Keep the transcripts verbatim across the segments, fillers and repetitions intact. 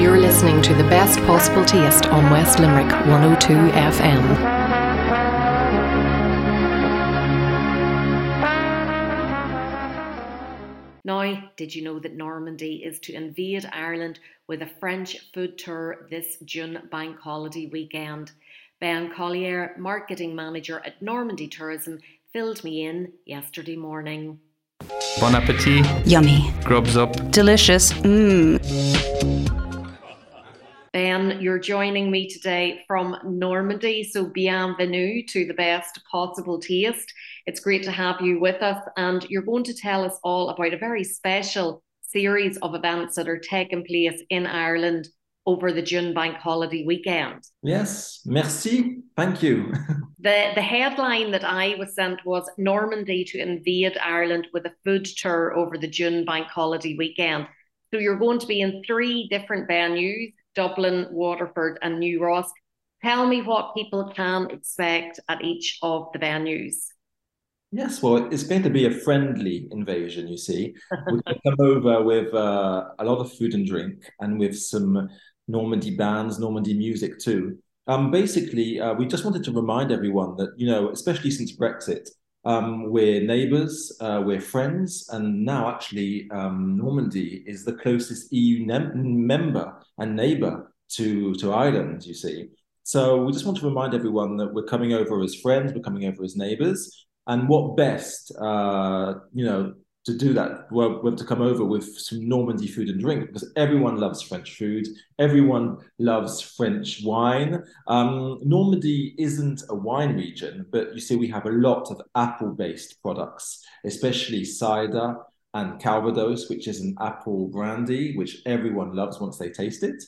You're listening to The Best Possible Taste on West Limerick one oh two F M. Now, did you know that Normandy is to invade Ireland with a French food tour this June bank holiday weekend? Ben Collier, marketing manager at Normandy Tourism, filled me in yesterday morning. Bon appetit. Yummy. Grubs up. Delicious. Mmm. Ben, you're joining me today from Normandy, so bienvenue to The Best Possible Taste. It's great to have you with us, and you're going to tell us all about a very special series of events that are taking place in Ireland over the June bank holiday weekend. Yes, merci. Thank you. The, the headline that I was sent was Normandy to invade Ireland with a food tour over the June bank holiday weekend. So you're going to be in three different venues, Dublin, Waterford and New Ross. Tell me what people can expect at each of the venues. Yes, well, it's going to be a friendly invasion, you see. We're going to come over with uh, a lot of food and drink and with some Normandy bands, Normandy music too. Um, basically, uh, we just wanted to remind everyone that, you know, especially since Brexit, um, we're neighbours, uh, we're friends, and now actually um, Normandy is the closest E U ne- member and neighbour to, to Ireland, you see. So we just want to remind everyone that we're coming over as friends, we're coming over as neighbours. And what best, uh, you know, to do that? Well, we have to come over with some Normandy food and drink because everyone loves French food. Everyone loves French wine. Um, Normandy isn't a wine region, but you see we have a lot of apple-based products, especially cider and Calvados, which is an apple brandy, which everyone loves once they taste it.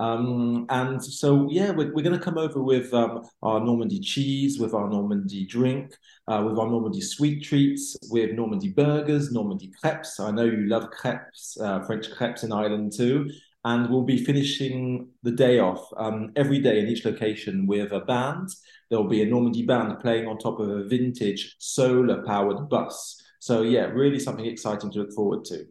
Um, and so, yeah, we're, we're going to come over with um, our Normandy cheese, with our Normandy drink, uh, with our Normandy sweet treats, with Normandy burgers, Normandy crepes. I know you love crepes, uh, French crepes in Ireland too. And we'll be finishing the day off um, every day in each location with a band. There'll be a Normandy band playing on top of a vintage solar-powered bus. So, yeah, really something exciting to look forward to.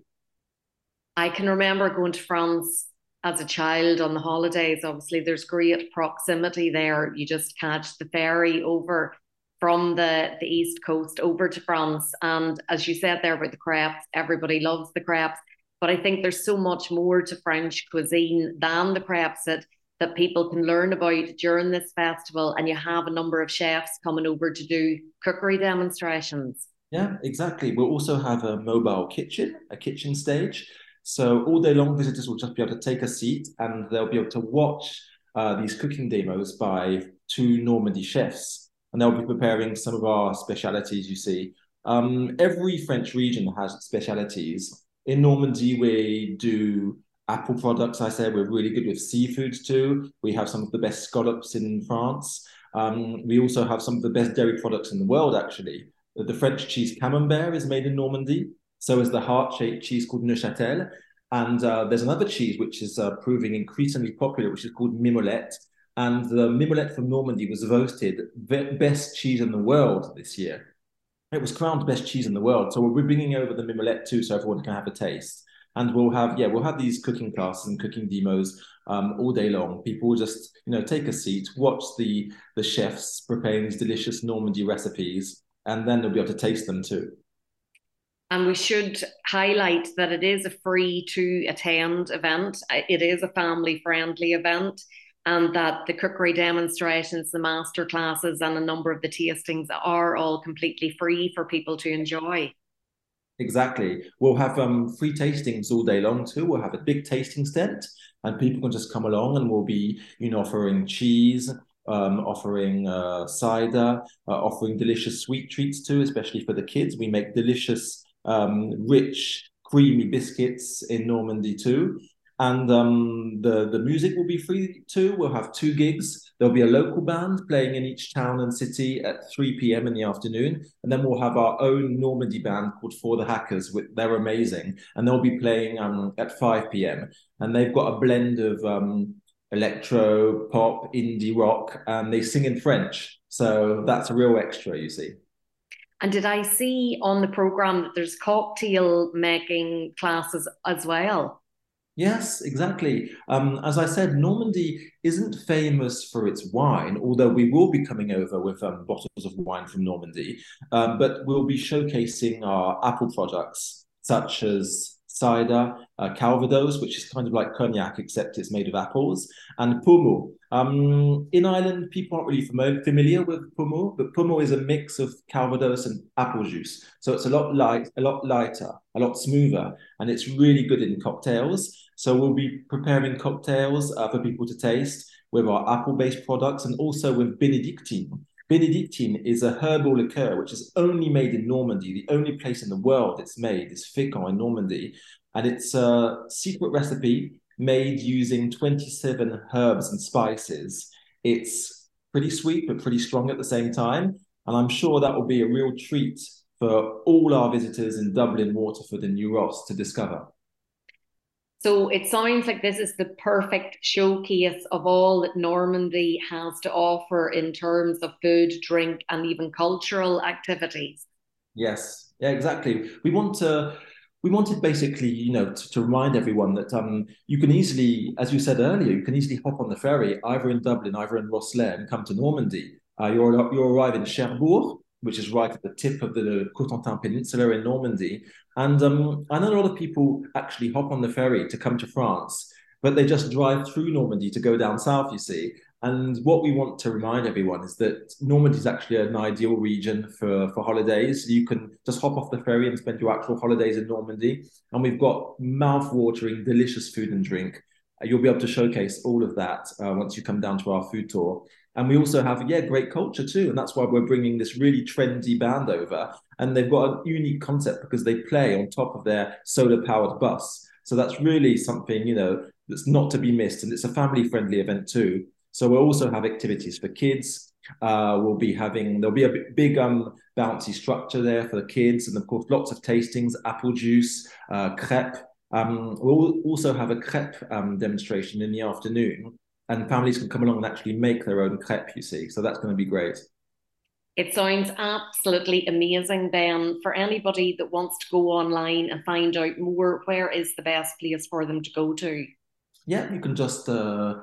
I can remember going to France as a child on the holidays. Obviously, there's great proximity there. You just catch the ferry over from the, the East Coast over to France. And as you said there about the crepes, everybody loves the crepes. But I think there's so much more to French cuisine than the crepes that, that people can learn about during this festival. And you have a number of chefs coming over to do cookery demonstrations. Yeah, exactly. We'll also have a mobile kitchen, a kitchen stage. So all day long, visitors will just be able to take a seat and they'll be able to watch uh, these cooking demos by two Normandy chefs. And they'll be preparing some of our specialities, you see. Um, every French region has specialities. In Normandy, we do apple products, I say. We're really good with seafood too. We have some of the best scallops in France. Um, we also have some of the best dairy products in the world, actually. The French cheese camembert is made in Normandy. So is the heart-shaped cheese called Neufchâtel. And uh, there's another cheese which is uh, proving increasingly popular, which is called mimolette. And the mimolette from Normandy was voted best cheese in the world this year. It was crowned best cheese in the world. So we're bringing over the mimolette too, so everyone can have a taste. And we'll have, yeah, we'll have these cooking classes and cooking demos um, all day long. People will just, you know, take a seat, watch the the chefs preparing these delicious Normandy recipes. And then they'll be able to taste them too. And we should highlight that it is a free to attend event. It is a family friendly event, and that the cookery demonstrations, the master classes and a number of the tastings are all completely free for people to enjoy. Exactly. We'll have um, free tastings all day long too. We'll have a big tasting tent and people can just come along and we'll be, you know, offering cheese, Um, offering uh, cider, uh, offering delicious sweet treats too, especially for the kids. We make delicious, um, rich, creamy biscuits in Normandy too. And um, the, the music will be free too. We'll have two gigs. There'll be a local band playing in each town and city at three p.m. in the afternoon. And then we'll have our own Normandy band called For the Hackers. With, they're amazing. And they'll be playing um, at five p.m. And they've got a blend of Um, electro, pop, indie rock, and they sing in French. So that's a real extra, you see. And did I see on the programme that there's cocktail making classes as well? Yes, exactly. Um, as I said, Normandy isn't famous for its wine, although we will be coming over with um, bottles of wine from Normandy, um, but we'll be showcasing our apple products, such as cider, uh, calvados, which is kind of like cognac, except it's made of apples, and pomo. Um, in Ireland, people aren't really fam- familiar with pomo, but pomo is a mix of calvados and apple juice. So it's a lot light, a lot lighter, a lot smoother, and it's really good in cocktails. So we'll be preparing cocktails uh, for people to taste with our apple-based products and also with Benedictine. Benedictine is a herbal liqueur which is only made in Normandy. The only place in the world it's made is Fécamp in Normandy. And it's a secret recipe made using twenty-seven herbs and spices. It's pretty sweet, but pretty strong at the same time. And I'm sure that will be a real treat for all our visitors in Dublin, Waterford and New Ross to discover. So it sounds like this is the perfect showcase of all that Normandy has to offer in terms of food, drink, and even cultural activities. Yes, yeah, exactly. We want to, we wanted basically, you know, to, to remind everyone that um, you can easily, as you said earlier, you can easily hop on the ferry either in Dublin, either in Rosslare, and come to Normandy. Uh, you'll you'll arrive in Cherbourg, which is right at the tip of the Cotentin Peninsula in Normandy. And um, I know a lot of people actually hop on the ferry to come to France, but they just drive through Normandy to go down south, you see. And what we want to remind everyone is that Normandy is actually an ideal region for, for holidays. You can just hop off the ferry and spend your actual holidays in Normandy. And we've got mouth-watering, delicious food and drink. You'll be able to showcase all of that uh, once you come down to our food tour. And we also have, yeah, great culture too. And that's why we're bringing this really trendy band over. And they've got a unique concept because they play on top of their solar-powered bus. So that's really something, you know, that's not to be missed. And it's a family-friendly event too. So we'll also have activities for kids. Uh, we'll be having, there'll be a big um, bouncy structure there for the kids. And of course, lots of tastings, apple juice, uh, crepe. Um, we'll also have a crepe um, demonstration in the afternoon. And families can come along and actually make their own crepe, you see. So that's going to be great. It sounds absolutely amazing, Ben. For anybody that wants to go online and find out more, where is the best place for them to go to? Yeah, you can just uh,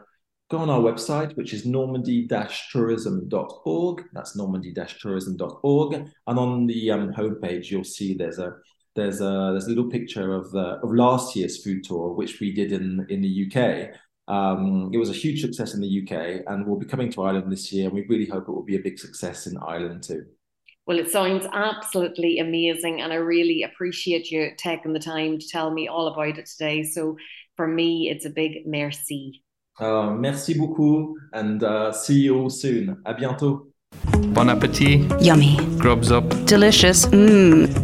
go on our website, which is normandy dash tourism dot org. That's normandy dash tourism dot org. And on the um, homepage, you'll see there's a there's a there's a little picture of the of last year's food tour, which we did in in the U K. Um, it was a huge success in the U K, and we'll be coming to Ireland this year, and we really hope it will be a big success in Ireland too. Well, it sounds absolutely amazing, and I really appreciate you taking the time to tell me all about it today. So for me, it's a big merci. Uh, merci beaucoup, and uh, see you all soon. À bientôt. Bon appétit. Yummy. Grubs up. Delicious. Mmm.